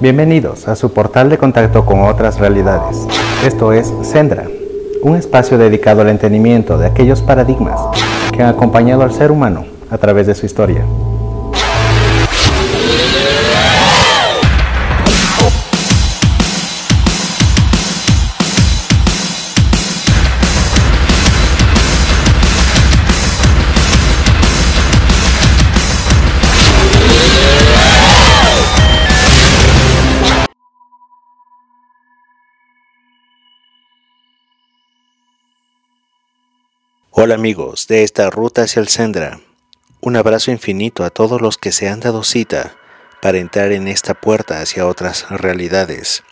Bienvenidos a su portal de contacto con otras realidades. Esto es Xendra, un espacio dedicado al entendimiento de aquellos paradigmas que han acompañado al ser humano a través de su historia. Hola amigos de esta ruta hacia el Xendra, un abrazo infinito a todos los que se han dado cita para entrar en esta puerta hacia otras realidades.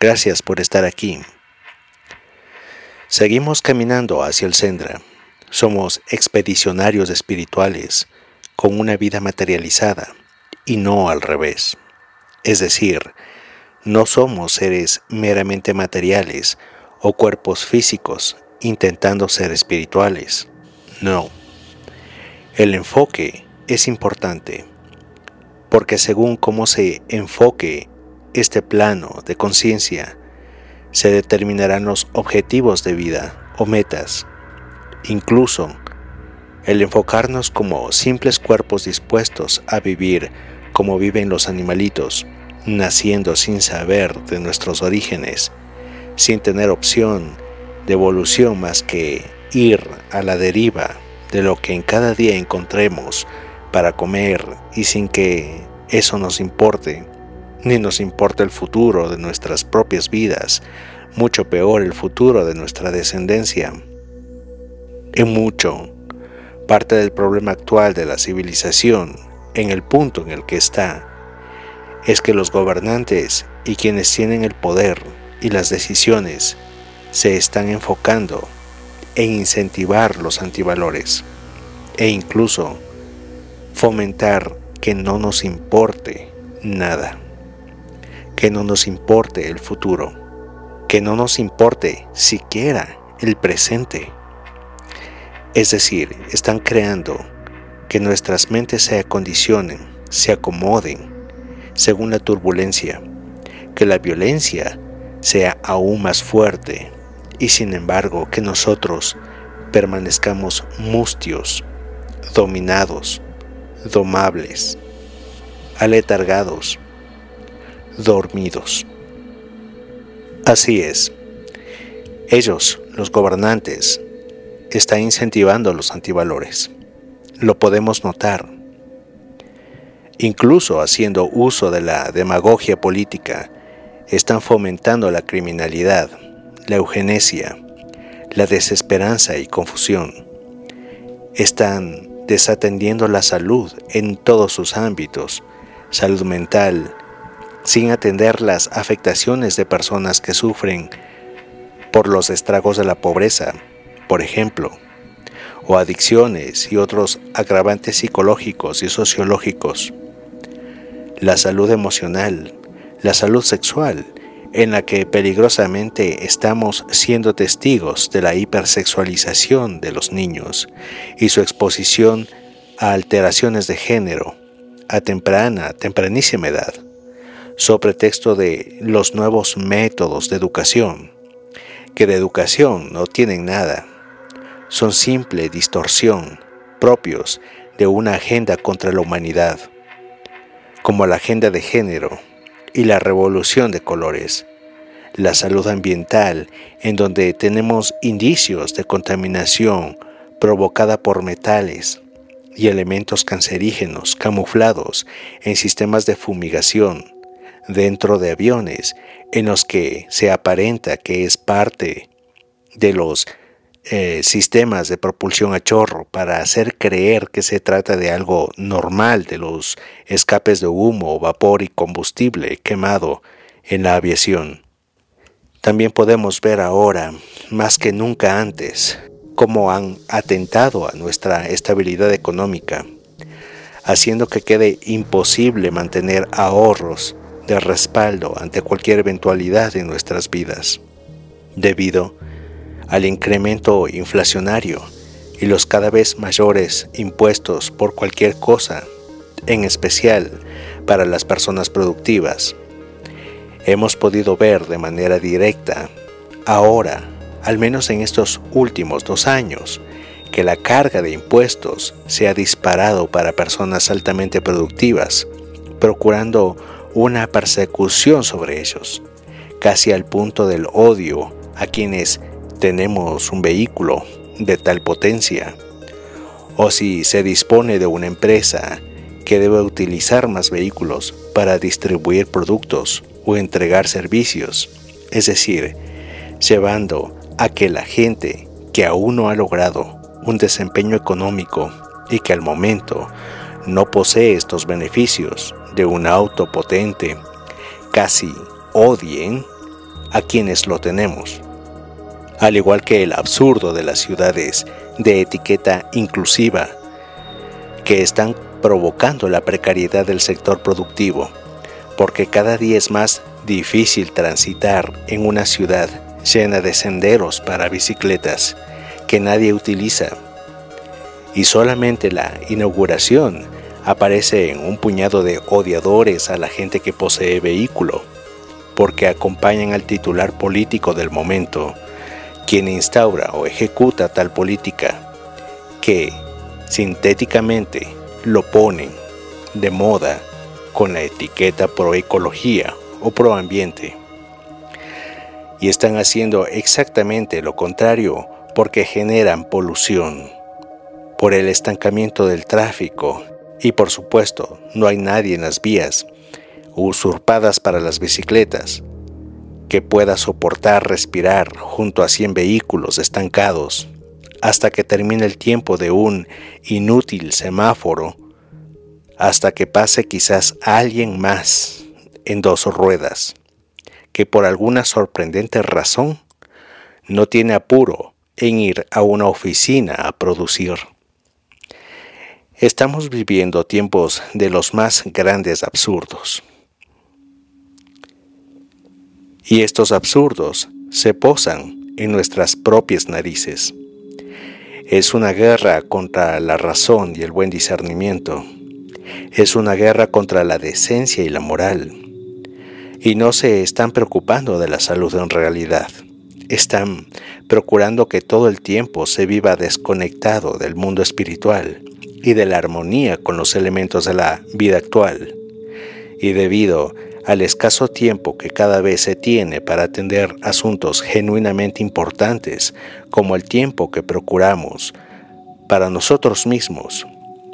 Gracias por estar aquí. Seguimos caminando hacia el Xendra. Somos expedicionarios espirituales con una vida materializada y no al revés. Es decir, no somos seres meramente materiales o cuerpos físicos intentando ser espirituales. No. El enfoque es importante, porque según cómo se enfoque este plano de conciencia, se determinarán los objetivos de vida o metas. Incluso, el enfocarnos como simples cuerpos dispuestos a vivir como viven los animalitos, naciendo sin saber de nuestros orígenes, sin tener opción de evolución más que ir a la deriva de lo que en cada día encontremos para comer y sin que eso nos importe, ni nos importa el futuro de nuestras propias vidas, mucho peor el futuro de nuestra descendencia. En mucho, parte del problema actual de la civilización, en el punto en el que está, es que los gobernantes y quienes tienen el poder y las decisiones se están enfocando en incentivar los antivalores e incluso fomentar que no nos importe nada, que no nos importe el futuro, que no nos importe siquiera el presente. Es decir, están creando que nuestras mentes se acondicionen, se acomoden según la turbulencia, que la violencia sea aún más fuerte, y sin embargo que nosotros permanezcamos mustios, dominados, domables, aletargados, dormidos. Así es, ellos, los gobernantes, están incentivando los antivalores. Lo podemos notar, incluso haciendo uso de la demagogia política. Están fomentando la criminalidad, la eugenesia, la desesperanza y confusión. Están desatendiendo la salud en todos sus ámbitos, salud mental, sin atender las afectaciones de personas que sufren por los estragos de la pobreza, por ejemplo, o adicciones y otros agravantes psicológicos y sociológicos. La salud emocional, la salud sexual, en la que peligrosamente estamos siendo testigos de la hipersexualización de los niños y su exposición a alteraciones de género a tempranísima edad, sobre texto de los nuevos métodos de educación, que de educación no tienen nada, son simple distorsión propios de una agenda contra la humanidad, como la agenda de género y la revolución de colores, la salud ambiental, en donde tenemos indicios de contaminación provocada por metales y elementos cancerígenos camuflados en sistemas de fumigación dentro de aviones en los que se aparenta que es parte de los sistemas de propulsión a chorro para hacer creer que se trata de algo normal de los escapes de humo, vapor y combustible quemado en la aviación. También podemos ver ahora, más que nunca antes, cómo han atentado a nuestra estabilidad económica, haciendo que quede imposible mantener ahorros de respaldo ante cualquier eventualidad en nuestras vidas, debido al incremento inflacionario y los cada vez mayores impuestos por cualquier cosa, en especial para las personas productivas, hemos podido ver de manera directa, ahora, al menos en estos últimos 2 años, que la carga de impuestos se ha disparado para personas altamente productivas, procurando una persecución sobre ellos, casi al punto del odio a quienes tenemos un vehículo de tal potencia, o si se dispone de una empresa que debe utilizar más vehículos para distribuir productos o entregar servicios, es decir, llevando a que la gente que aún no ha logrado un desempeño económico y que al momento no posee estos beneficios de un auto potente, casi odien a quienes lo tenemos. Al igual que el absurdo de las ciudades de etiqueta inclusiva, que están provocando la precariedad del sector productivo, porque cada día es más difícil transitar en una ciudad llena de senderos para bicicletas que nadie utiliza, y solamente la inauguración aparece en un puñado de odiadores a la gente que posee vehículo, porque acompañan al titular político del momento, quien instaura o ejecuta tal política, que, sintéticamente, lo ponen de moda con la etiqueta proecología o proambiente. Y están haciendo exactamente lo contrario porque generan polución, por el estancamiento del tráfico y por supuesto no hay nadie en las vías usurpadas para las bicicletas que pueda soportar respirar junto a 100 vehículos estancados hasta que termine el tiempo de un inútil semáforo, hasta que pase quizás alguien más en 2 ruedas que por alguna sorprendente razón no tiene apuro en ir a una oficina a producir. Estamos viviendo tiempos de los más grandes absurdos. Y estos absurdos se posan en nuestras propias narices. Es una guerra contra la razón y el buen discernimiento. Es una guerra contra la decencia y la moral. Y no se están preocupando de la salud en realidad. Están procurando que todo el tiempo se viva desconectado del mundo espiritual y de la armonía con los elementos de la vida actual. Y debido al escaso tiempo que cada vez se tiene para atender asuntos genuinamente importantes, como el tiempo que procuramos para nosotros mismos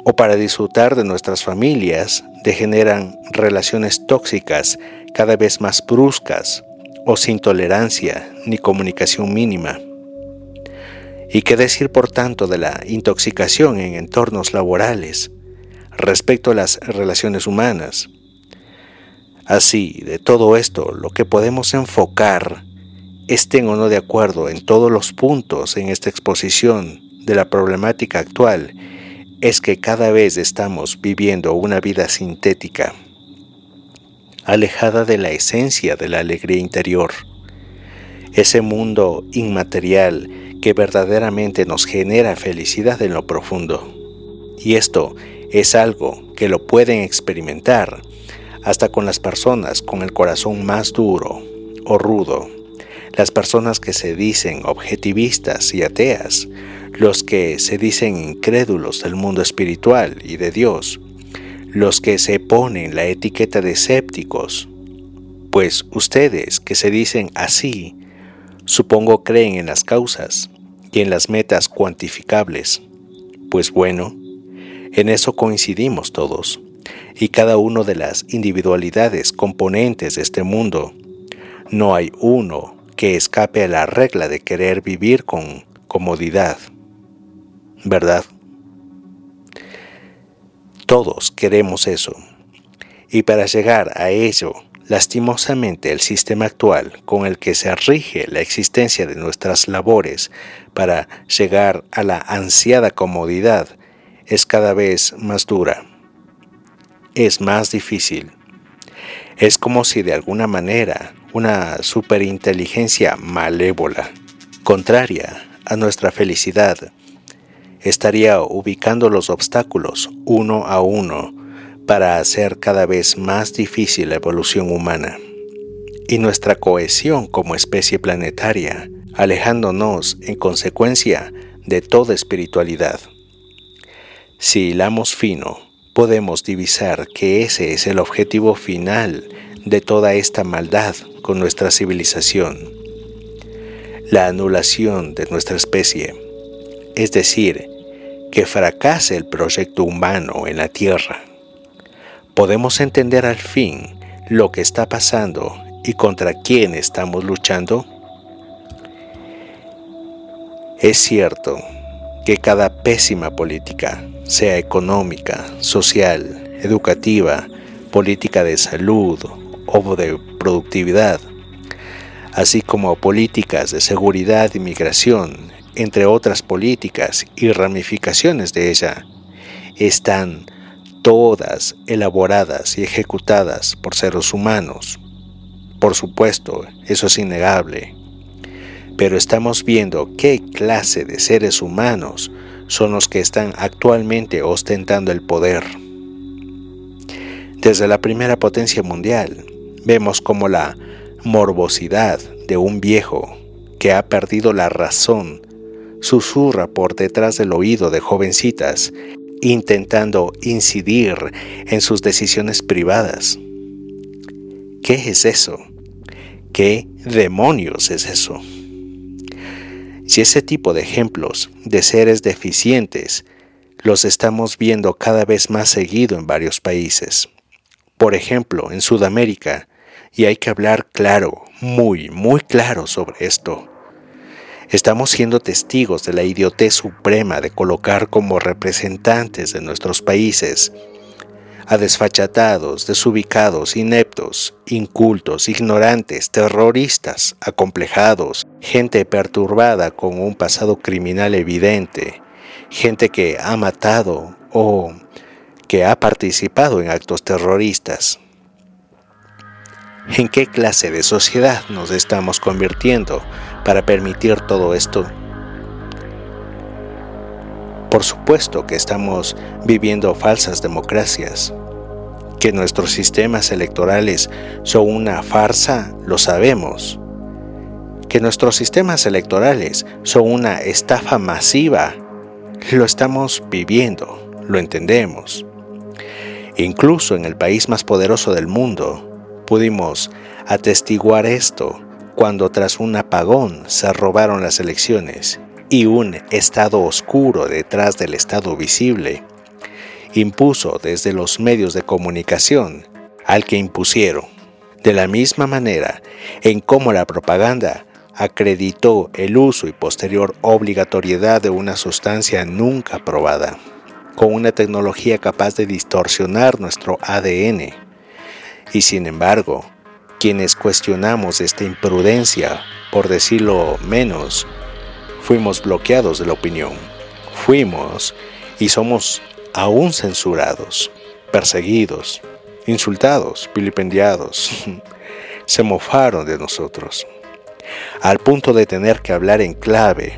o para disfrutar de nuestras familias, degeneran relaciones tóxicas cada vez más bruscas o sin tolerancia ni comunicación mínima. ¿Y qué decir, por tanto, de la intoxicación en entornos laborales respecto a las relaciones humanas? Así, de todo esto, lo que podemos enfocar, estén o no de acuerdo en todos los puntos en esta exposición de la problemática actual, es que cada vez estamos viviendo una vida sintética, alejada de la esencia de la alegría interior, ese mundo inmaterial que verdaderamente nos genera felicidad en lo profundo. Y esto es algo que lo pueden experimentar hasta con las personas con el corazón más duro o rudo, las personas que se dicen objetivistas y ateas, los que se dicen incrédulos del mundo espiritual y de Dios, los que se ponen la etiqueta de escépticos. Pues ustedes que se dicen así, supongo creen en las causas y en las metas cuantificables. Pues bueno, en eso coincidimos todos, y cada uno de las individualidades componentes de este mundo. No hay uno que escape a la regla de querer vivir con comodidad, ¿verdad? Todos queremos eso. Y para llegar a ello, lastimosamente el sistema actual con el que se rige la existencia de nuestras labores para llegar a la ansiada comodidad es cada vez más dura. Es más difícil. Es como si de alguna manera una superinteligencia malévola, contraria a nuestra felicidad, estaría ubicando los obstáculos uno a uno para hacer cada vez más difícil la evolución humana. y nuestra cohesión como especie planetaria, alejándonos, en consecuencia, de toda espiritualidad. Si hilamos fino, podemos divisar que ese es el objetivo final de toda esta maldad con nuestra civilización: la anulación de nuestra especie, es decir, que fracase el proyecto humano en la Tierra. Podemos entender al fin lo que está pasando y contra quién estamos luchando. Es cierto que cada pésima política, sea económica, social, educativa, política de salud o de productividad, así como políticas de seguridad y migración, entre otras políticas y ramificaciones de ella, están todas elaboradas y ejecutadas por seres humanos. Por supuesto, eso es innegable. Pero estamos viendo qué clase de seres humanos son los que están actualmente ostentando el poder. Desde la primera potencia mundial, vemos como la morbosidad de un viejo que ha perdido la razón susurra por detrás del oído de jovencitas, intentando incidir en sus decisiones privadas. ¿Qué es eso? ¿Qué demonios es eso? Si ese tipo de ejemplos de seres deficientes los estamos viendo cada vez más seguido en varios países, por ejemplo en Sudamérica, y hay que hablar claro, muy claro sobre esto. Estamos siendo testigos de la idiotez suprema de colocar como representantes de nuestros países a desfachatados, desubicados, ineptos, incultos, ignorantes, terroristas, acomplejados, gente perturbada con un pasado criminal evidente, gente que ha matado o que ha participado en actos terroristas. ¿En qué clase de sociedad nos estamos convirtiendo para permitir todo esto? Por supuesto que estamos viviendo falsas democracias. Que nuestros sistemas electorales son una farsa, lo sabemos. Que nuestros sistemas electorales son una estafa masiva, lo estamos viviendo, lo entendemos. Incluso en el país más poderoso del mundo, pudimos atestiguar esto cuando tras un apagón se robaron las elecciones. Y un estado oscuro detrás del estado visible, impuso desde los medios de comunicación al que impusieron. De la misma manera en cómo la propaganda acreditó el uso y posterior obligatoriedad de una sustancia nunca probada, con una tecnología capaz de distorsionar nuestro ADN. Y sin embargo, quienes cuestionamos esta imprudencia, por decirlo menos, fuimos bloqueados de la opinión, fuimos y somos aún censurados, perseguidos, insultados, vilipendiados. Se mofaron de nosotros, al punto de tener que hablar en clave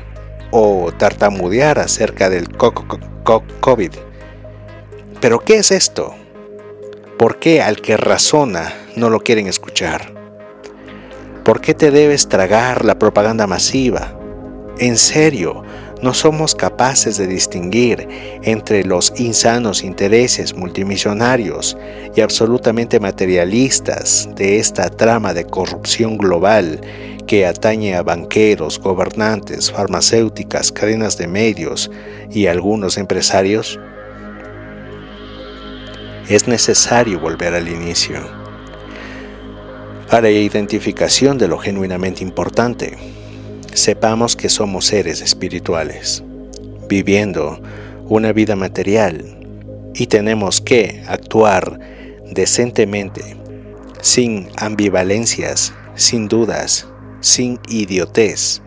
o tartamudear acerca del COVID. ¿Pero qué es esto? ¿Por qué al que razona no lo quieren escuchar? ¿Por qué te debes tragar la propaganda masiva? En serio, no somos capaces de distinguir entre los insanos intereses multimillonarios y absolutamente materialistas de esta trama de corrupción global que atañe a banqueros, gobernantes, farmacéuticas, cadenas de medios y algunos empresarios. Es necesario volver al inicio, a la identificación de lo genuinamente importante. Sepamos que somos seres espirituales, viviendo una vida material, y tenemos que actuar decentemente, sin ambivalencias, sin dudas, sin idiotez.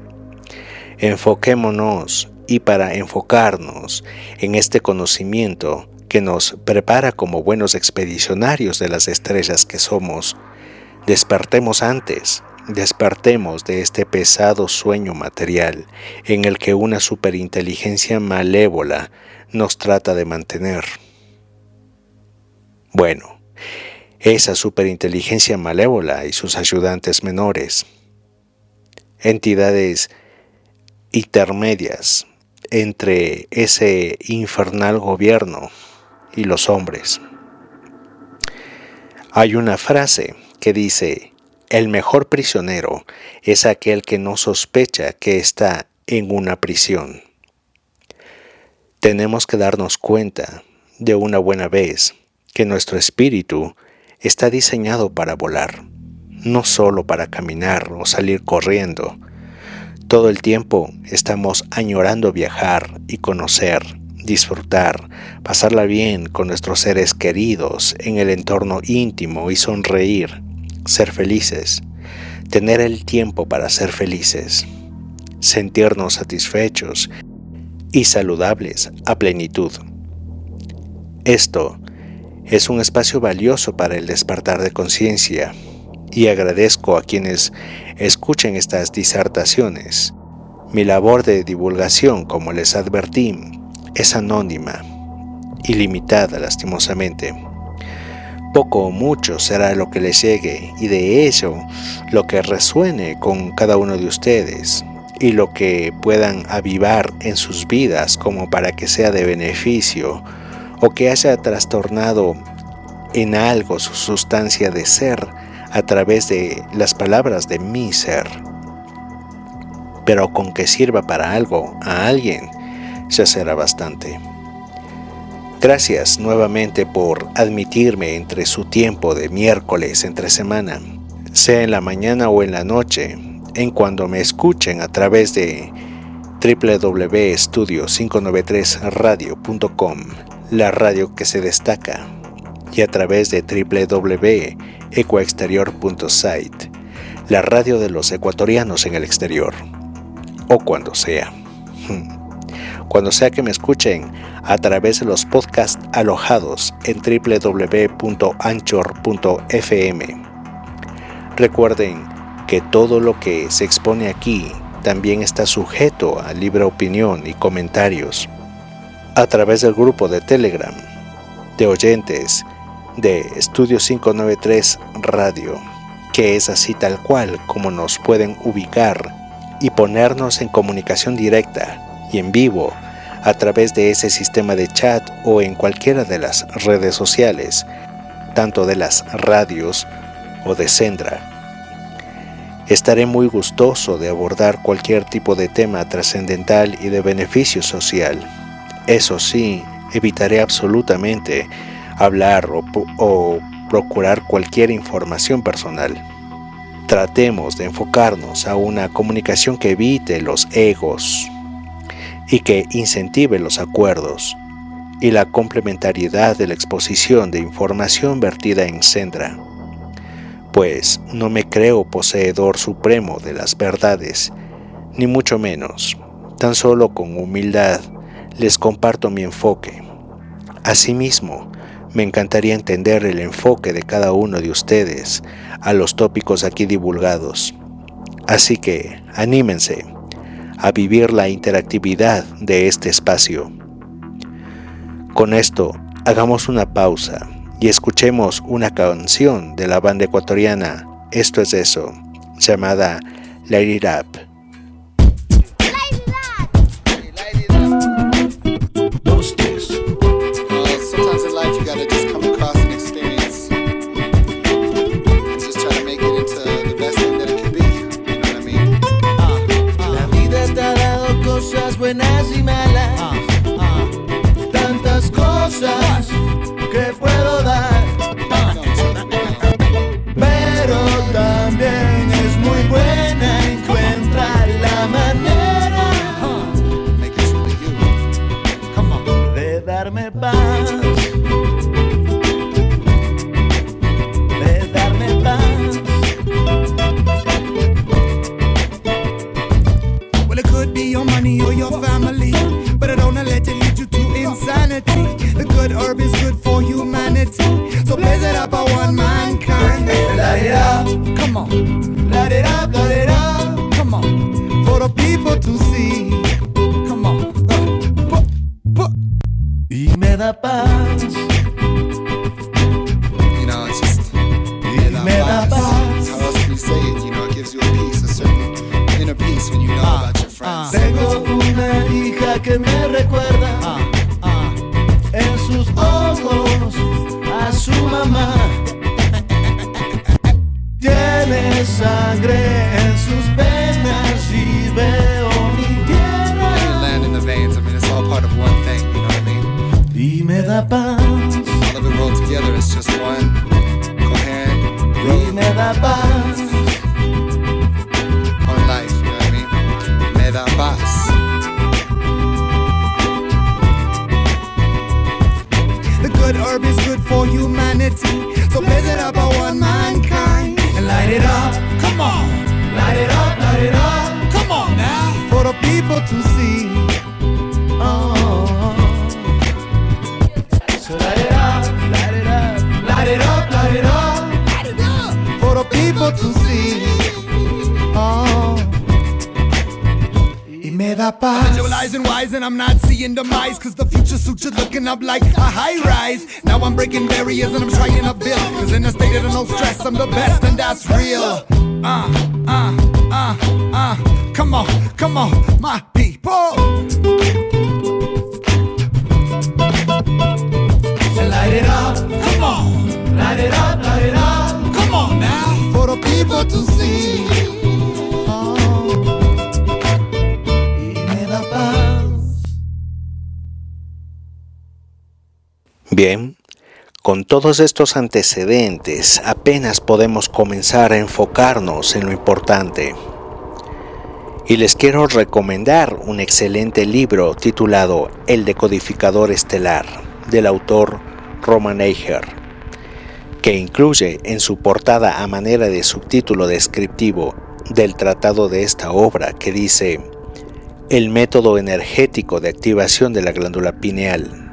Enfoquémonos, y para enfocarnos en este conocimiento que nos prepara como buenos expedicionarios de las estrellas que somos, despertemos antes. Despertemos de este pesado sueño material en el que una superinteligencia malévola nos trata de mantener. Bueno, esa superinteligencia malévola y sus ayudantes menores, entidades intermedias entre ese infernal gobierno y los hombres. Hay una frase que dice: el mejor prisionero es aquel que no sospecha que está en una prisión. Tenemos que darnos cuenta de una buena vez que nuestro espíritu está diseñado para volar, no solo para caminar o salir corriendo. Todo el tiempo estamos añorando viajar y conocer, disfrutar, pasarla bien con nuestros seres queridos en el entorno íntimo y sonreír, ser felices, tener el tiempo para ser felices, sentirnos satisfechos y saludables a plenitud. Esto es un espacio valioso para el despertar de conciencia. Y agradezco a quienes escuchen estas disertaciones. Mi labor de divulgación, como les advertí, es anónima y limitada, lastimosamente. Poco o mucho será lo que les llegue y de ello lo que resuene con cada uno de ustedes y lo que puedan avivar en sus vidas como para que sea de beneficio o que haya trastornado en algo su sustancia de ser a través de las palabras de mi ser, pero con que sirva para algo a alguien ya será bastante. Gracias nuevamente por admitirme entre su tiempo de miércoles entre semana, sea en la mañana o en la noche, en cuando me escuchen a través de www.estudio593radio.com, la radio que se destaca, y a través de www.ecuaexterior.site, la radio de los ecuatorianos en el exterior, o cuando sea que me escuchen a través de los podcasts alojados en www.anchor.fm. Recuerden que todo lo que se expone aquí también está sujeto a libre opinión y comentarios a través del grupo de Telegram de oyentes de Estudio 593 Radio, que es así tal cual como nos pueden ubicar y ponernos en comunicación directa y en vivo a través de ese sistema de chat o en cualquiera de las redes sociales, tanto de las radios o de Xendra. Estaré muy gustoso de abordar cualquier tipo de tema trascendental y de beneficio social. Eso sí, evitaré absolutamente hablar o procurar cualquier información personal. Tratemos de enfocarnos a una comunicación que evite los egos y que incentive los acuerdos y la complementariedad de la exposición de información vertida en Xendra, pues no me creo poseedor supremo de las verdades, ni mucho menos. Tan solo con humildad les comparto mi enfoque. Asimismo, me encantaría entender el enfoque de cada uno de ustedes a los tópicos aquí divulgados. Así que anímense a vivir la interactividad de este espacio. Con esto, hagamos una pausa y escuchemos una canción de la banda ecuatoriana Esto es Eso, llamada Light It Up. Buenas y malas, tantas cosas que puedo dar, pero también es muy buena encontrar la manera de darme paz, Well, it could be your money or your family, but I don't let it lead you to insanity. The good herb is good for humanity, so blaze it up, I want mankind. Light it up, come on. Light it up, come on. For the people to see, come on. Y me da paz. You know, it's just... Tiene sangre en sus venas y veo mi tierra. You land in the veins, I mean it's all part of one thing, you know what I mean? Y me da paz. All of it rolled together, it's just one coherent road. Y me da paz. On life, you know what I mean? Me da paz. Good herb is good for humanity, so blaze it up, I want mankind. And light it up, come on. Light it up, come on now. For the people to see. Oh. So light it up, light it up. Light it up, light it up. Light it up. For the people to see. Oh. Me da paz. Visualizing wise and I'm not seeing demise, cause the future suit you looking up like a high rise. Now I'm breaking barriers and I'm trying to build, cause in a state of no stress I'm the best and that's real. Come on, come on, my people. So light it up, come on. Light it up, light it up. Come on now. For the people to see. Bien, con todos estos antecedentes apenas podemos comenzar a enfocarnos en lo importante. Y les quiero recomendar un excelente libro titulado El Decodificador Estelar, del autor Roman Eiger, que incluye en su portada a manera de subtítulo descriptivo del tratado de esta obra que dice El método energético de activación de la glándula pineal.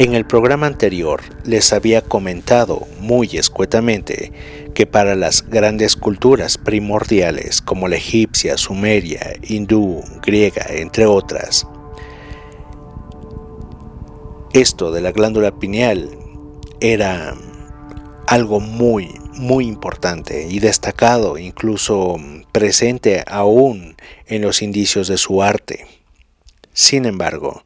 En el programa anterior les había comentado muy escuetamente que para las grandes culturas primordiales como la egipcia, sumeria, hindú, griega, entre otras, esto de la glándula pineal era algo muy, muy importante y destacado, incluso presente aún en los indicios de su arte. Sin embargo,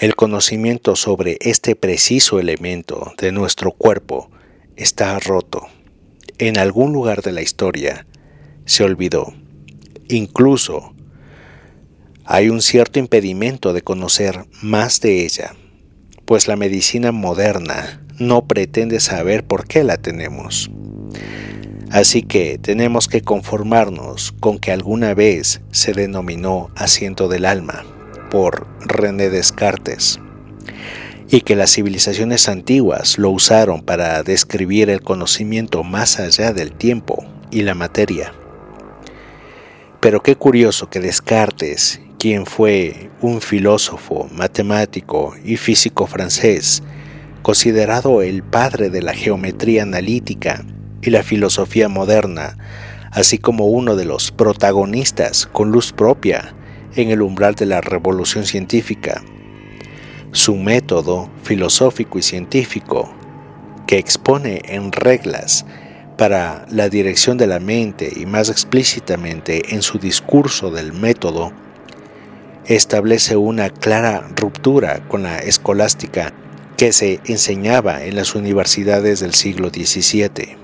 el conocimiento sobre este preciso elemento de nuestro cuerpo está roto. En algún lugar de la historia se olvidó. Incluso hay un cierto impedimento de conocer más de ella, pues la medicina moderna no pretende saber por qué la tenemos. Así que tenemos que conformarnos con que alguna vez se denominó asiento del alma por René Descartes, y que las civilizaciones antiguas lo usaron para describir el conocimiento más allá del tiempo y la materia. Pero qué curioso que Descartes, quien fue un filósofo, matemático y físico francés, considerado el padre de la geometría analítica y la filosofía moderna, así como uno de los protagonistas con luz propia en el umbral de la revolución científica, su método filosófico y científico, que expone en reglas para la dirección de la mente y más explícitamente en su discurso del método, establece una clara ruptura con la escolástica que se enseñaba en las universidades del siglo XVII.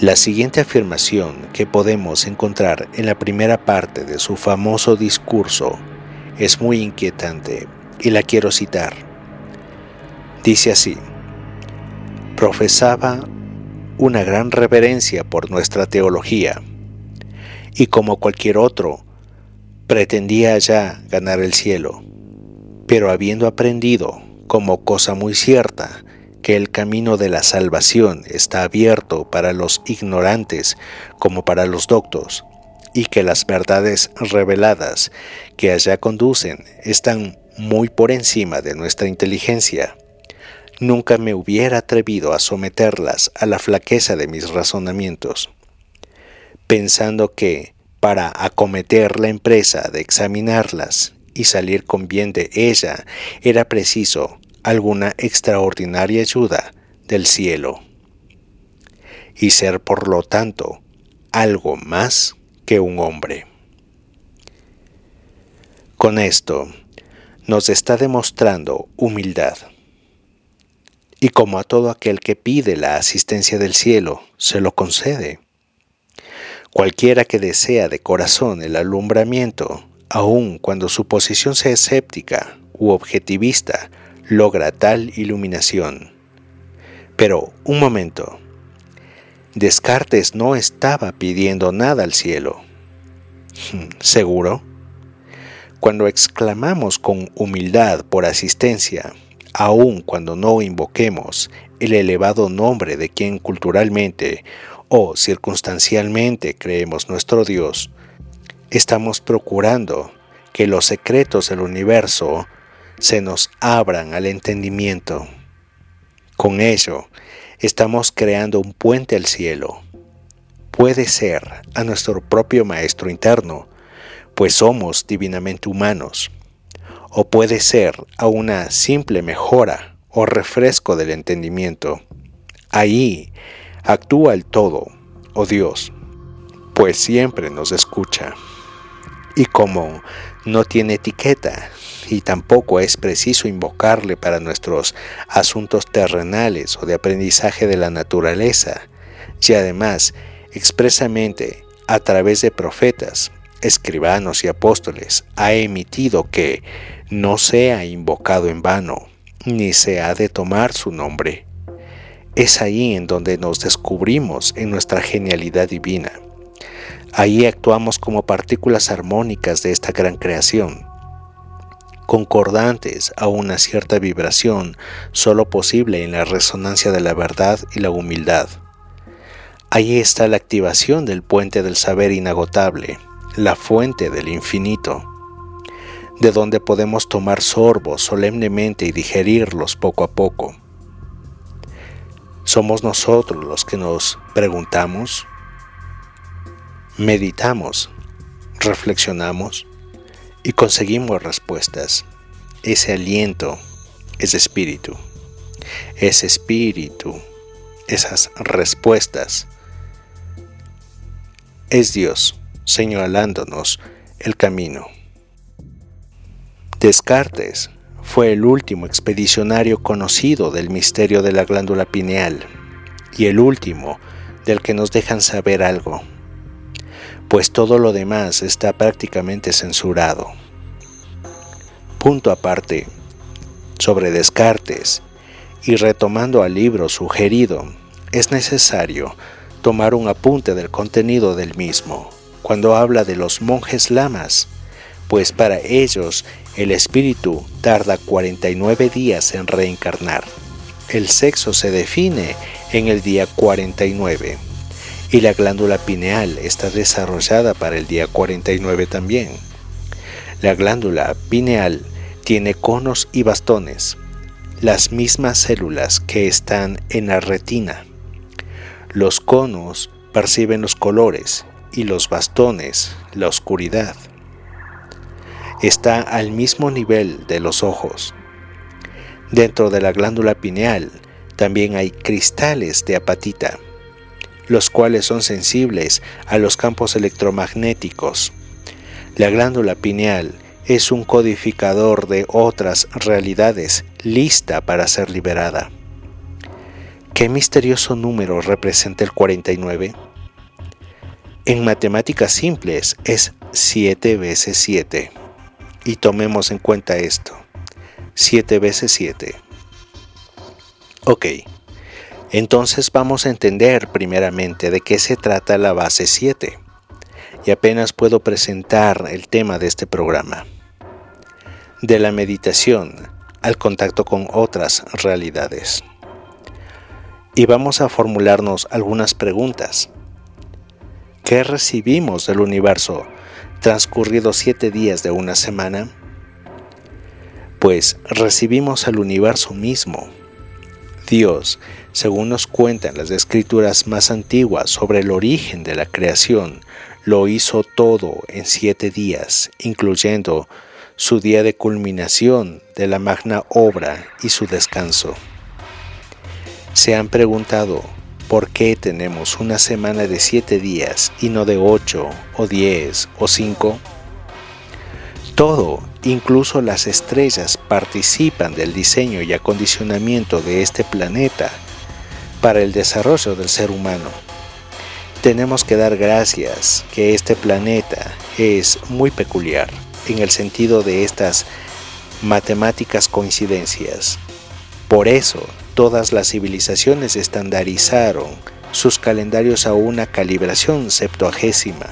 La siguiente afirmación que podemos encontrar en la primera parte de su famoso discurso es muy inquietante y la quiero citar. Dice así: profesaba una gran reverencia por nuestra teología y como cualquier otro pretendía ya ganar el cielo, pero habiendo aprendido como cosa muy cierta que el camino de la salvación está abierto para los ignorantes como para los doctos, y que las verdades reveladas que allá conducen están muy por encima de nuestra inteligencia, nunca me hubiera atrevido a someterlas a la flaqueza de mis razonamientos, pensando que para acometer la empresa de examinarlas y salir con bien de ella era preciso alguna extraordinaria ayuda del cielo, y ser por lo tanto algo más que un hombre. Con esto nos está demostrando humildad. y como a todo aquel que pide la asistencia del cielo, se lo concede. Cualquiera que desea de corazón el alumbramiento, aun cuando su posición sea escéptica u objetivista, logra tal iluminación. Pero, un momento, Descartes no estaba pidiendo nada al cielo. ¿Seguro? Cuando exclamamos con humildad por asistencia, aun cuando no invoquemos el elevado nombre de quien culturalmente o circunstancialmente creemos nuestro Dios, estamos procurando que los secretos del universo se nos abran al entendimiento. Con ello, estamos creando un puente al cielo. Puede ser a nuestro propio maestro interno, pues somos divinamente humanos, o puede ser a una simple mejora o refresco del entendimiento. Ahí actúa el todo, oh Dios, pues siempre nos escucha. Y como no tiene etiqueta y tampoco es preciso invocarle para nuestros asuntos terrenales o de aprendizaje de la naturaleza, y además expresamente a través de profetas, escribanos y apóstoles ha emitido que no sea invocado en vano, ni se ha de tomar su nombre. Es ahí en donde nos descubrimos en nuestra genialidad divina. Ahí actuamos como partículas armónicas de esta gran creación, concordantes a una cierta vibración solo posible en la resonancia de la verdad y la humildad. Ahí está la activación del puente del saber inagotable, la fuente del infinito, de donde podemos tomar sorbos solemnemente y digerirlos poco a poco. Somos nosotros los que nos preguntamos, meditamos, reflexionamos y conseguimos respuestas. Ese aliento es espíritu. Ese espíritu, esas respuestas, es Dios señalándonos el camino. Descartes fue el último expedicionario conocido del misterio de la glándula pineal y el último del que nos dejan saber algo, pues todo lo demás está prácticamente censurado. Punto aparte sobre Descartes, y retomando al libro sugerido, es necesario tomar un apunte del contenido del mismo, cuando habla de los monjes lamas, pues para ellos el espíritu tarda 49 días en reencarnar. El sexo se define en el día 49. Y la glándula pineal está desarrollada para el día 49 también. La glándula pineal tiene conos y bastones, las mismas células que están en la retina. Los conos perciben los colores y los bastones la oscuridad. Está al mismo nivel de los ojos. Dentro de la glándula pineal también hay cristales de apatita, los cuales son sensibles a los campos electromagnéticos. La glándula pineal es un codificador de otras realidades, lista para ser liberada. ¿Qué misterioso número representa el 49? En matemáticas simples es 7 veces 7. Y tomemos en cuenta esto. 7 veces 7. Ok. Entonces vamos a entender primeramente de qué se trata la base 7, y apenas puedo presentar el tema de este programa. De la meditación al contacto con otras realidades. Y vamos a formularnos algunas preguntas. ¿Qué recibimos del universo transcurridos 7 días de una semana? Pues recibimos al universo mismo. Dios, según nos cuentan las escrituras más antiguas sobre el origen de la creación, lo hizo todo en 7 días, incluyendo su día de culminación de la magna obra y su descanso. Se han preguntado, ¿por qué tenemos una semana de 7 días y no de 8 o 10 o 5? Todo Incluso las estrellas participan del diseño y acondicionamiento de este planeta para el desarrollo del ser humano. Tenemos que dar gracias que este planeta es muy peculiar en el sentido de estas matemáticas coincidencias. Por eso, todas las civilizaciones estandarizaron sus calendarios a una calibración septuagésima.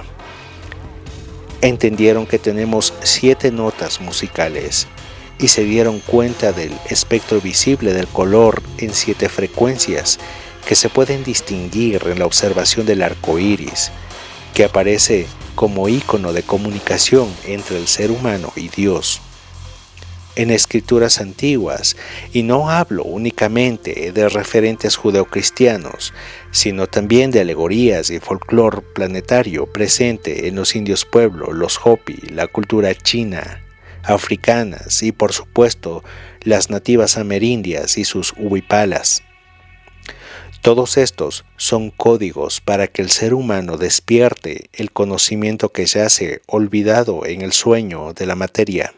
Entendieron que tenemos 7 notas musicales y se dieron cuenta del espectro visible del color en 7 frecuencias que se pueden distinguir en la observación del arco iris, que aparece como ícono de comunicación entre el ser humano y Dios. En escrituras antiguas, y no hablo únicamente de referentes judeocristianos, sino también de alegorías y folclore planetario presente en los indios pueblo, los Hopi, la cultura china, africanas y por supuesto las nativas amerindias y sus huipalas. Todos estos son códigos para que el ser humano despierte el conocimiento que yace olvidado en el sueño de la materia.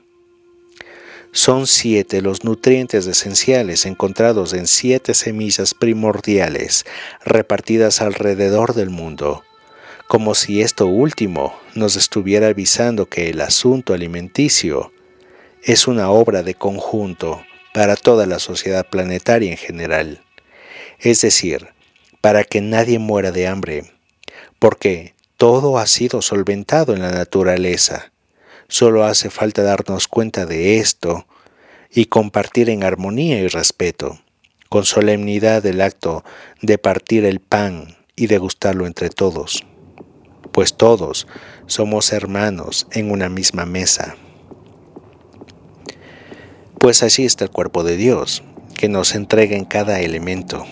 Son 7 los nutrientes esenciales encontrados en 7 semillas primordiales repartidas alrededor del mundo, como si esto último nos estuviera avisando que el asunto alimenticio es una obra de conjunto para toda la sociedad planetaria en general, es decir, para que nadie muera de hambre, porque todo ha sido solventado en la naturaleza. Solo hace falta darnos cuenta de esto y compartir en armonía y respeto, con solemnidad el acto de partir el pan y degustarlo entre todos, pues todos somos hermanos en una misma mesa. Pues allí está el cuerpo de Dios, que nos entrega en cada elemento.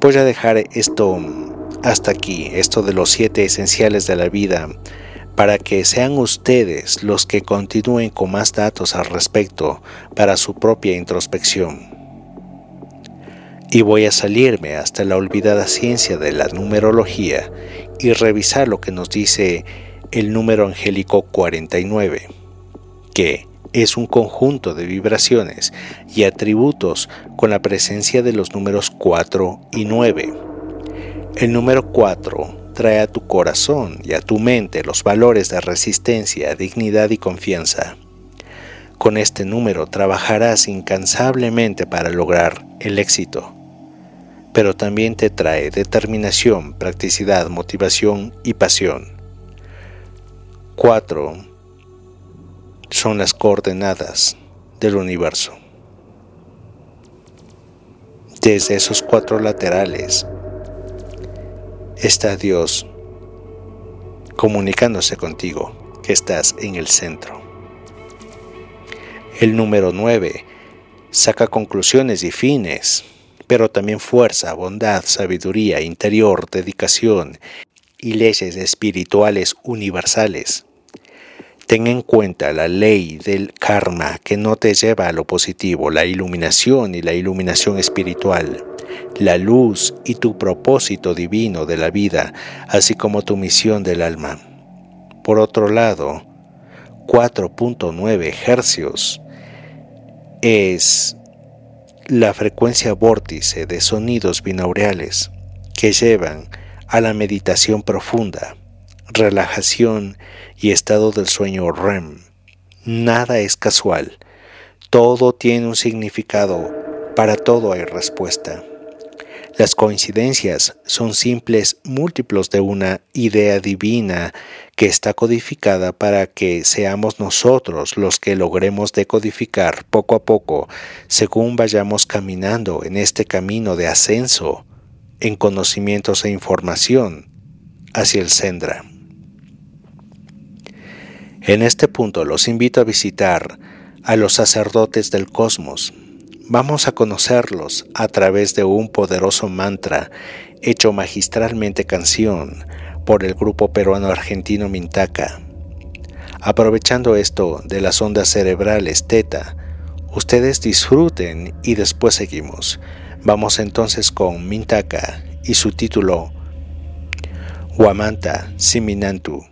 Voy a dejar esto hasta aquí, esto de los 7 esenciales de la vida, para que sean ustedes los que continúen con más datos al respecto para su propia introspección. Y voy a salirme hasta la olvidada ciencia de la numerología y revisar lo que nos dice el número angélico 49, que es un conjunto de vibraciones y atributos con la presencia de los números 4 y 9. El número 4 trae a tu corazón y a tu mente los valores de resistencia, dignidad y confianza. Con este número trabajarás incansablemente para lograr el éxito, pero también te trae determinación, practicidad, motivación y pasión. 4 son las coordenadas del universo. Desde esos 4 laterales está Dios comunicándose contigo, que estás en el centro. El número 9 saca conclusiones y fines, pero también fuerza, bondad, sabiduría, interior, dedicación y leyes espirituales universales. Ten en cuenta la ley del karma que no te lleva a lo positivo, la iluminación y la iluminación espiritual, la luz y tu propósito divino de la vida, así como tu misión del alma. Por otro lado, 4.9 hercios es la frecuencia vórtice de sonidos binaurales que llevan a la meditación profunda, relajación y estado del sueño REM. Nada es casual, todo tiene un significado, para todo hay respuesta. Las coincidencias son simples múltiplos de una idea divina que está codificada para que seamos nosotros los que logremos decodificar poco a poco según vayamos caminando en este camino de ascenso en conocimientos e información hacia el Xendra. En este punto los invito a visitar a los sacerdotes del cosmos. Vamos a conocerlos a través de un poderoso mantra hecho magistralmente canción por el grupo peruano-argentino Mintaka. Aprovechando esto de las ondas cerebrales Theta, ustedes disfruten y después seguimos. Vamos entonces con Mintaka y su título Huamanta Siminantu.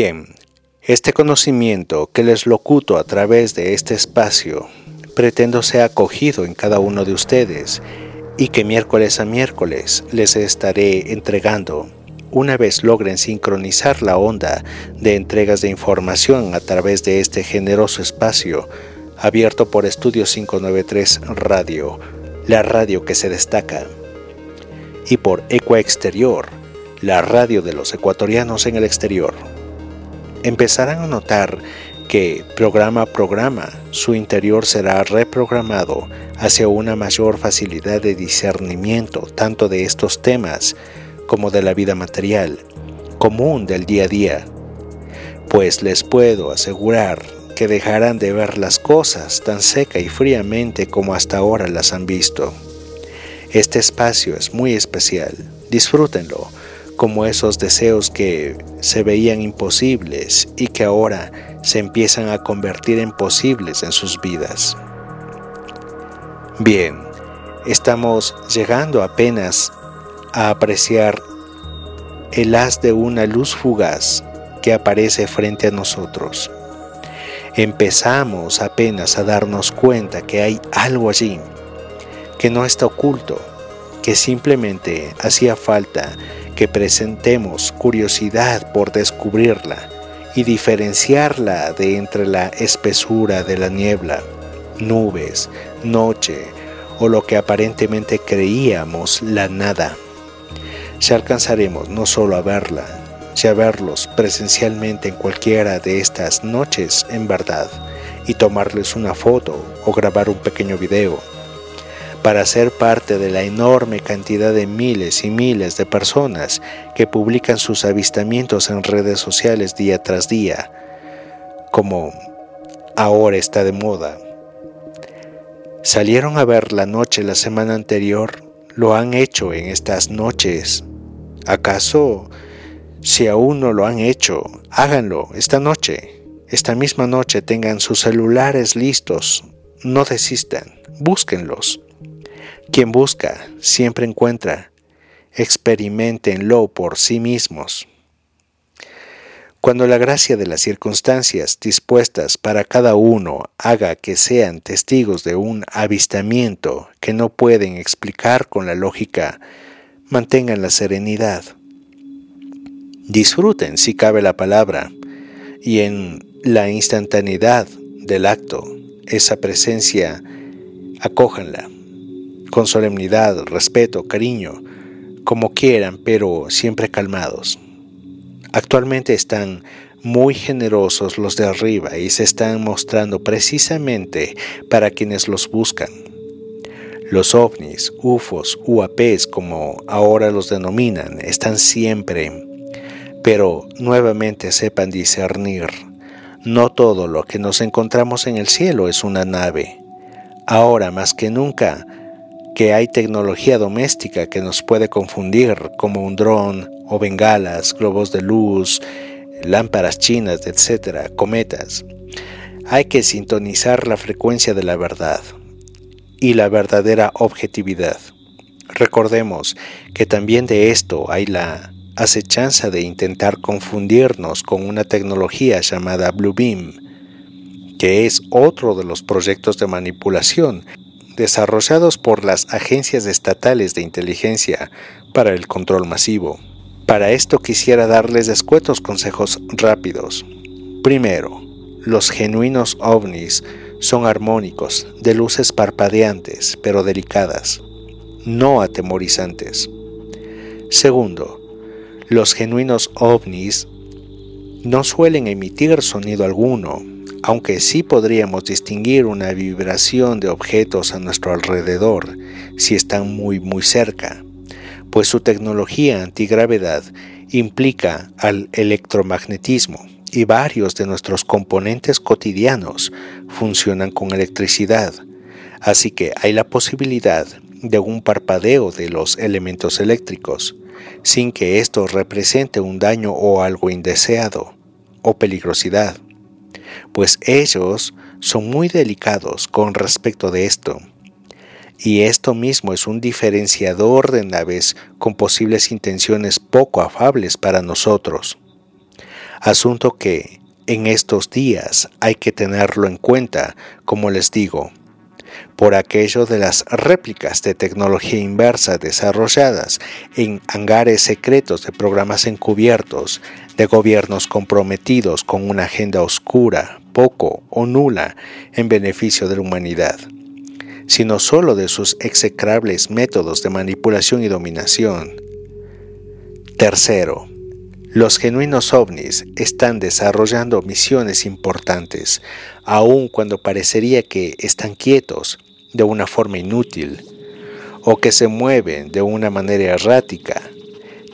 Bien, este conocimiento que les locuto a través de este espacio, pretendo sea acogido en cada uno de ustedes y que miércoles a miércoles les estaré entregando, una vez logren sincronizar la onda de entregas de información a través de este generoso espacio, abierto por Estudio 593 Radio, la radio que se destaca, y por Ecua Exterior, la radio de los ecuatorianos en el exterior. Empezarán a notar que, programa a programa, su interior será reprogramado hacia una mayor facilidad de discernimiento tanto de estos temas como de la vida material, común del día a día, pues les puedo asegurar que dejarán de ver las cosas tan seca y fríamente como hasta ahora las han visto. Este espacio es muy especial, disfrútenlo, como esos deseos que se veían imposibles y que ahora se empiezan a convertir en posibles en sus vidas. Bien, estamos llegando apenas a apreciar el haz de una luz fugaz que aparece frente a nosotros. Empezamos apenas a darnos cuenta que hay algo allí, que no está oculto, que simplemente hacía falta que presentemos curiosidad por descubrirla y diferenciarla de entre la espesura de la niebla, nubes, noche o lo que aparentemente creíamos la nada. Ya alcanzaremos no solo a verla, ya verlos presencialmente en cualquiera de estas noches en verdad y tomarles una foto o grabar un pequeño video para ser parte de la enorme cantidad de miles y miles de personas que publican sus avistamientos en redes sociales día tras día, como ahora está de moda. Salieron a ver la noche la semana anterior, lo han hecho en estas noches. ¿Acaso, si aún no lo han hecho, háganlo esta noche? Esta misma noche tengan sus celulares listos, no desistan, búsquenlos. Quien busca, siempre encuentra. Experimentenlo por sí mismos. Cuando la gracia de las circunstancias dispuestas para cada uno haga que sean testigos de un avistamiento que no pueden explicar con la lógica, mantengan la serenidad. Disfruten, si cabe la palabra, y en la instantaneidad del acto, esa presencia, acójanla con solemnidad, respeto, cariño, como quieran, pero siempre calmados. Actualmente están muy generosos los de arriba y se están mostrando precisamente para quienes los buscan. Los ovnis, UFOs, UAPs, como ahora los denominan, están siempre. Pero nuevamente sepan discernir. No todo lo que nos encontramos en el cielo es una nave. Ahora más que nunca, que hay tecnología doméstica que nos puede confundir, como un dron o bengalas, globos de luz, lámparas chinas, etc., cometas. Hay que sintonizar la frecuencia de la verdad y la verdadera objetividad. Recordemos que también de esto hay la acechanza de intentar confundirnos con una tecnología llamada Bluebeam, que es otro de los proyectos de manipulación desarrollados por las agencias estatales de inteligencia para el control masivo. Para esto quisiera darles escuetos consejos rápidos. Primero, los genuinos ovnis son armónicos, de luces parpadeantes, pero delicadas, no atemorizantes. Segundo, los genuinos ovnis no suelen emitir sonido alguno, aunque sí podríamos distinguir una vibración de objetos a nuestro alrededor si están muy muy cerca, pues su tecnología antigravedad implica al electromagnetismo y varios de nuestros componentes cotidianos funcionan con electricidad, así que hay la posibilidad de un parpadeo de los elementos eléctricos, sin que esto represente un daño o algo indeseado o peligrosidad, pues ellos son muy delicados con respecto de esto. Y esto mismo es un diferenciador de naves con posibles intenciones poco afables para nosotros. asunto que en estos días hay que tenerlo en cuenta, como les digo, por aquello de las réplicas de tecnología inversa desarrolladas en hangares secretos de programas encubiertos, de gobiernos comprometidos con una agenda oscura, poco o nula en beneficio de la humanidad, sino solo de sus execrables métodos de manipulación y dominación. Tercero, los genuinos ovnis están desarrollando misiones importantes, aun cuando parecería que están quietos de una forma inútil, o que se mueven de una manera errática,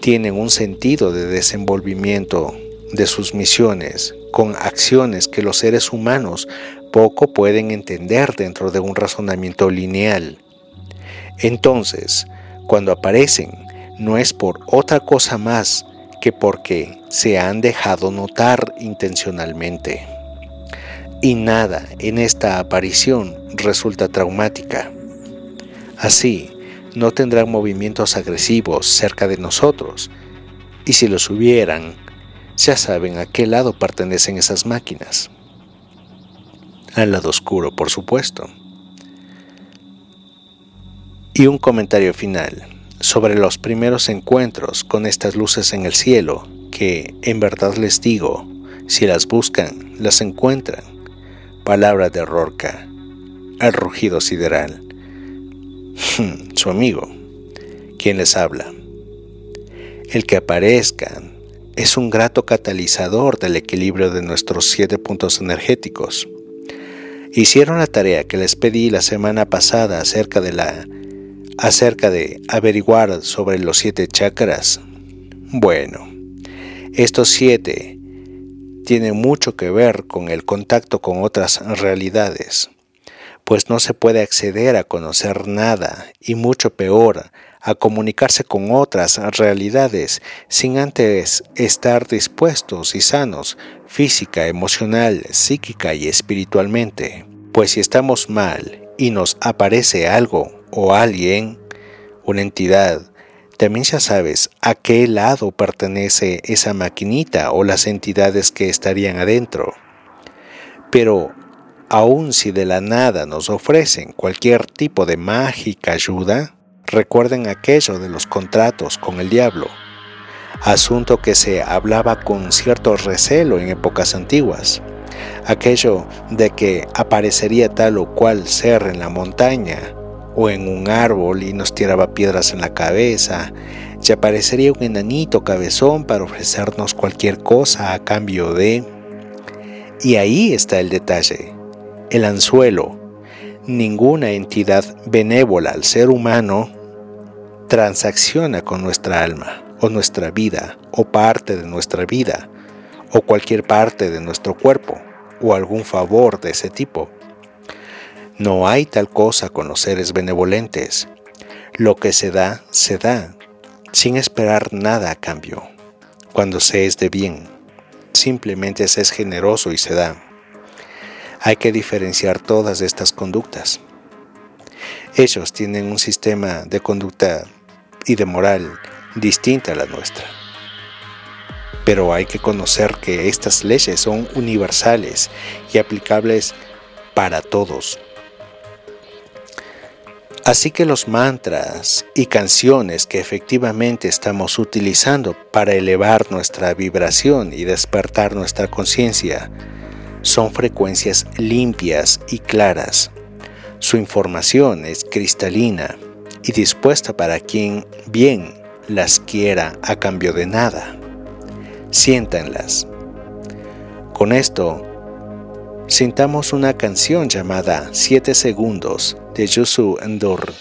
tienen un sentido de desenvolvimiento de sus misiones, con acciones que los seres humanos poco pueden entender dentro de un razonamiento lineal. Entonces, cuando aparecen, no es por otra cosa más que porque se han dejado notar intencionalmente. Y nada en esta aparición resulta traumática. Así, no tendrán movimientos agresivos cerca de nosotros, y si los hubieran, ya saben a qué lado pertenecen esas máquinas. Al lado oscuro, por supuesto. Y un comentario final sobre los primeros encuentros con estas luces en el cielo, que en verdad les digo, si las buscan, las encuentran. Palabra de Rorca, el rugido sideral. Su amigo, quien les habla. El que aparezcan es un grato catalizador del equilibrio de nuestros 7 puntos energéticos. Hicieron la tarea que les pedí la semana pasada acerca de averiguar sobre los 7 chakras. Bueno, estos 7 tienen mucho que ver con el contacto con otras realidades, pues no se puede acceder a conocer nada, y mucho peor, a comunicarse con otras realidades sin antes estar dispuestos y sanos física, emocional, psíquica y espiritualmente. Pues si estamos mal y nos aparece algo, o alguien, una entidad, también ya sabes a qué lado pertenece esa maquinita o las entidades que estarían adentro. Pero aun si de la nada nos ofrecen cualquier tipo de mágica ayuda, recuerden aquello de los contratos con el diablo, asunto que se hablaba con cierto recelo en épocas antiguas. Aquello de que aparecería tal o cual ser en la montaña o en un árbol y nos tiraba piedras en la cabeza, y aparecería un enanito cabezón para ofrecernos cualquier cosa a cambio de... Y ahí está el detalle, el anzuelo. Ninguna entidad benévola al ser humano transacciona con nuestra alma, o nuestra vida, o parte de nuestra vida, o cualquier parte de nuestro cuerpo, o algún favor de ese tipo. No hay tal cosa con los seres benevolentes. Lo que se da, sin esperar nada a cambio. Cuando se es de bien, simplemente se es generoso y se da. Hay que diferenciar todas estas conductas. Ellos tienen un sistema de conducta y de moral distinta a la nuestra. Pero hay que conocer que estas leyes son universales y aplicables para todos. Así que los mantras y canciones que efectivamente estamos utilizando para elevar nuestra vibración y despertar nuestra conciencia son frecuencias limpias y claras. Su información es cristalina y dispuesta para quien bien las quiera a cambio de nada. Siéntanlas. Con esto, sintamos una canción llamada 7 Segundos de Yusu Endur.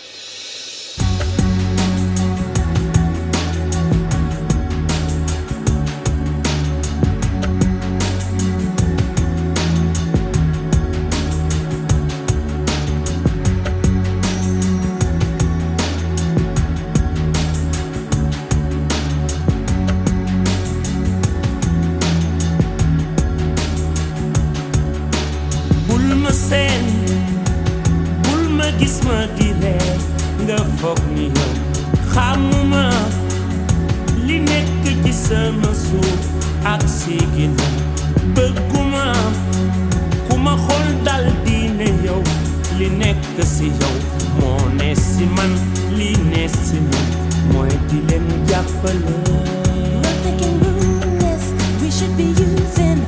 Xamuma li nekk ci sama suuf ak sigil bëgguma ku ma xool dal diine yow li nekk si yow moo ne si man li ne si man mooy di leen jàppale. Nothing in this we should be using.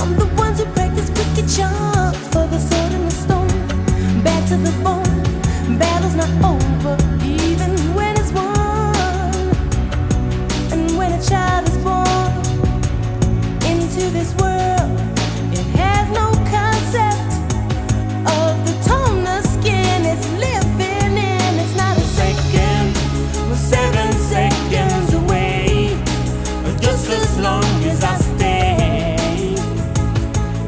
I'm the ones who practice wicked charm for the sword and the stone. Back to the bone. Battle's not over even when it's won. And when a child is born into this world, it has no concept of the tone of skin it's living in. It's not a second, we're 7 seconds away. Just as long as I stay,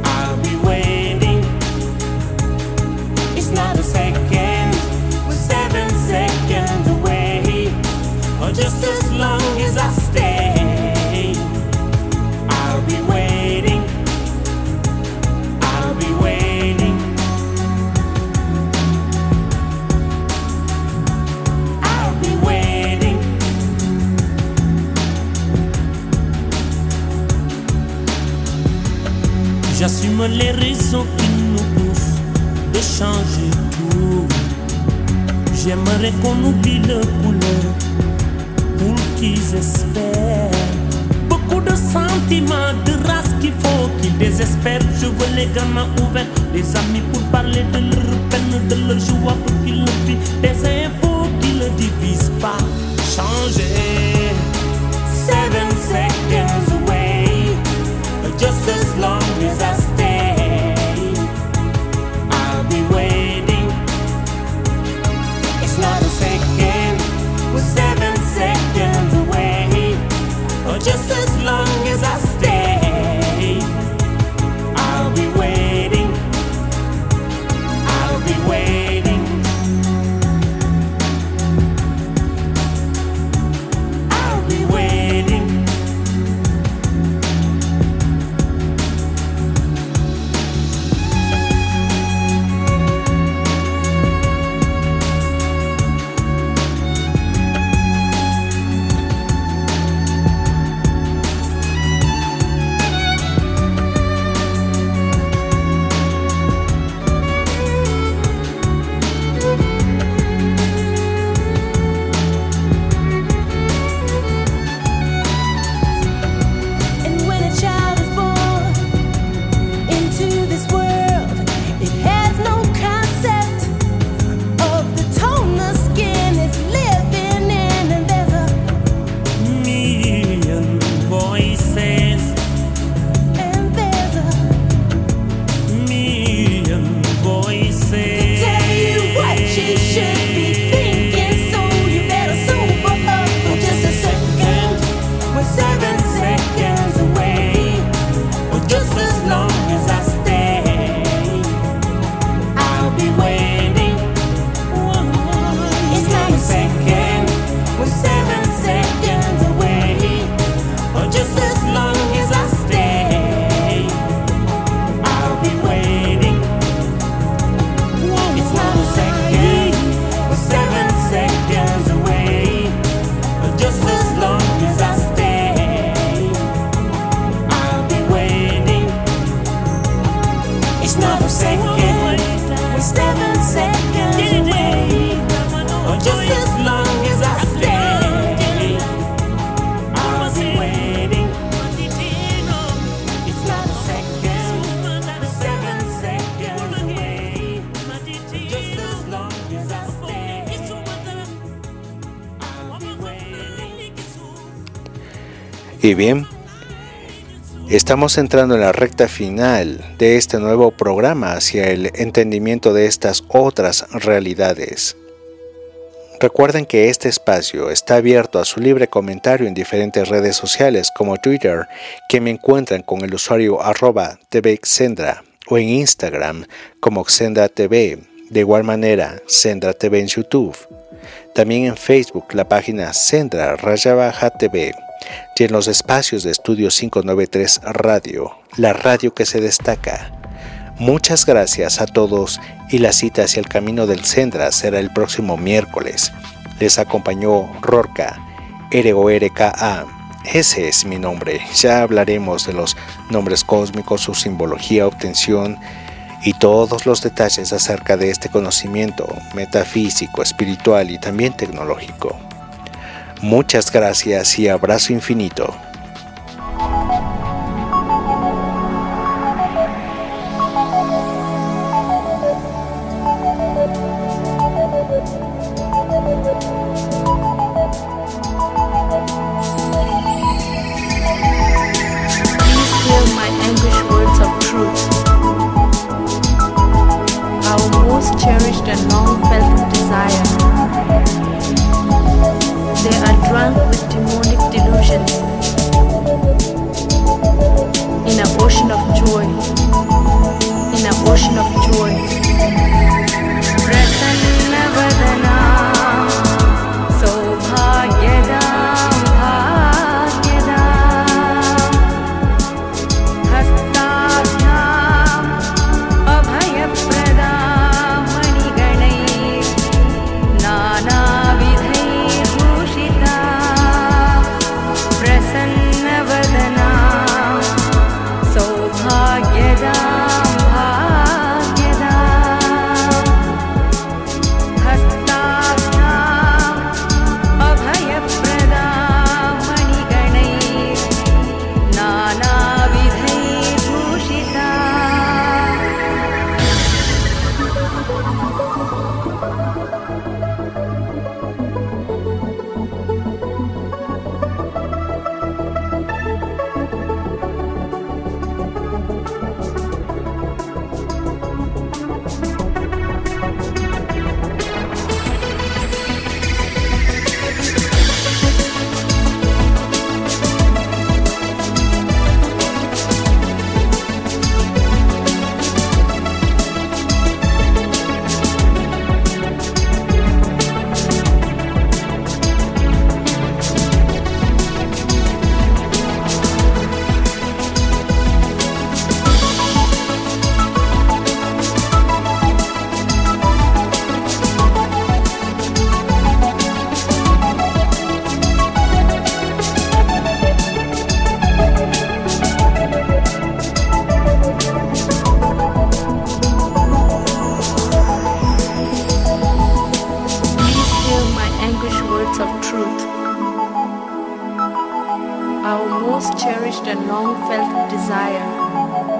I'll be waiting. It's not a second, we're 7 seconds away. Just as long as I stay. J'assume les raisons qui nous poussent de changer tout. J'aimerais qu'on oublie le couleur pour qu'ils espèrent. Beaucoup de sentiments de race qu'il faut qu'ils désespèrent. Je veux les gamins ouverts, les amis pour parler de leur peine, de leur joie pour qu'ils le vivent. Des infos qui ne divisent pas. Changer. 7 seconds away. Just as long as I stay, I'll be waiting. It's not a second, we're 7 seconds away. Oh, just as long as I stay, I'll be waiting. I'll be waiting. I'll be waiting. Y bien, estamos entrando en la recta final de este nuevo programa hacia el entendimiento de estas otras realidades. Recuerden que este espacio está abierto a su libre comentario en diferentes redes sociales como Twitter, que me encuentran con el usuario @tvxendra, o en Instagram como XendraTV, de igual manera XendraTV en YouTube. También en Facebook la página Xendra_TV. Y en los espacios de Estudio 593 Radio, la radio que se destaca. Muchas gracias a todos y la cita hacia el camino del Xendra será el próximo miércoles. Les acompañó Rorca, RORKA, Ese es mi nombre. Ya hablaremos de los nombres cósmicos, su simbología, obtención y todos los detalles acerca de este conocimiento metafísico, espiritual y también tecnológico. Muchas gracias y abrazo infinito. Cherished and long-felt desire.